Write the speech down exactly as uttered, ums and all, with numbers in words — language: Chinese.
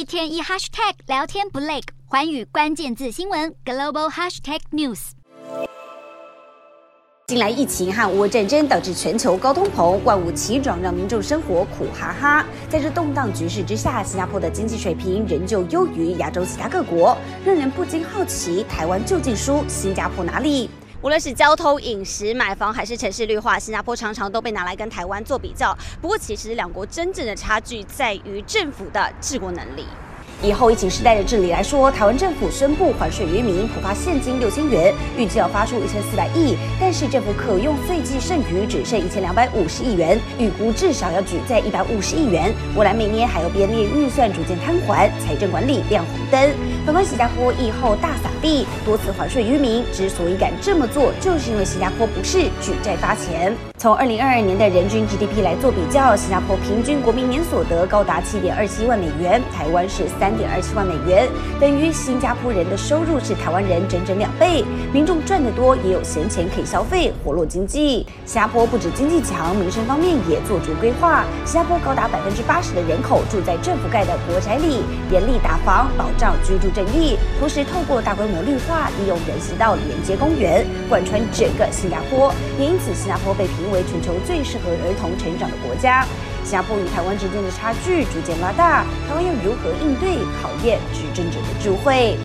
一天一 hashtag 聊天不累，寰宇关键字新闻 global hashtag news。近来疫情和俄乌战争导致全球高通膨，万物齐涨，让民众生活苦哈哈。在这动荡局势之下，新加坡的经济水平仍旧优于亚洲其他各国，让人不禁好奇，台湾究竟输新加坡哪里？无论是交通、饮食、买房，还是城市绿化，新加坡常常都被拿来跟台湾做比较。不过，其实两国真正的差距在于政府的治国能力。以后疫情时代的治理来说，台湾政府宣布还税于民，普发现金六千元，预计要发出一千四百亿，但是政府可用税计剩余只剩一千两百五十亿元，预估至少要举债一百五十亿元，未来每年还要编列预算，逐渐摊还，财政管理亮红灯。反观新加坡疫后大撒币，多次还税于民，之所以敢这么做，就是因为新加坡不是举债发钱。从二零二二年的人均 G D P 来做比较，新加坡平均国民年所得高达七点二七万美元，台湾是三。三点二七万美元，等于新加坡人的收入是台湾人整整两倍。民众赚得多，也有闲钱可以消费，活络经济。新加坡不止经济强，民生方面也做足规划。新加坡高达百分之八十的人口住在政府盖的国宅里，严厉打房，保障居住正义。同时，透过大规模绿化，利用人行道连接公园，贯穿整个新加坡。也因此，新加坡被评为全球最适合儿童成长的国家。新加坡与台湾之间的差距逐渐拉大，台湾要如何应对，考验执政者的智慧。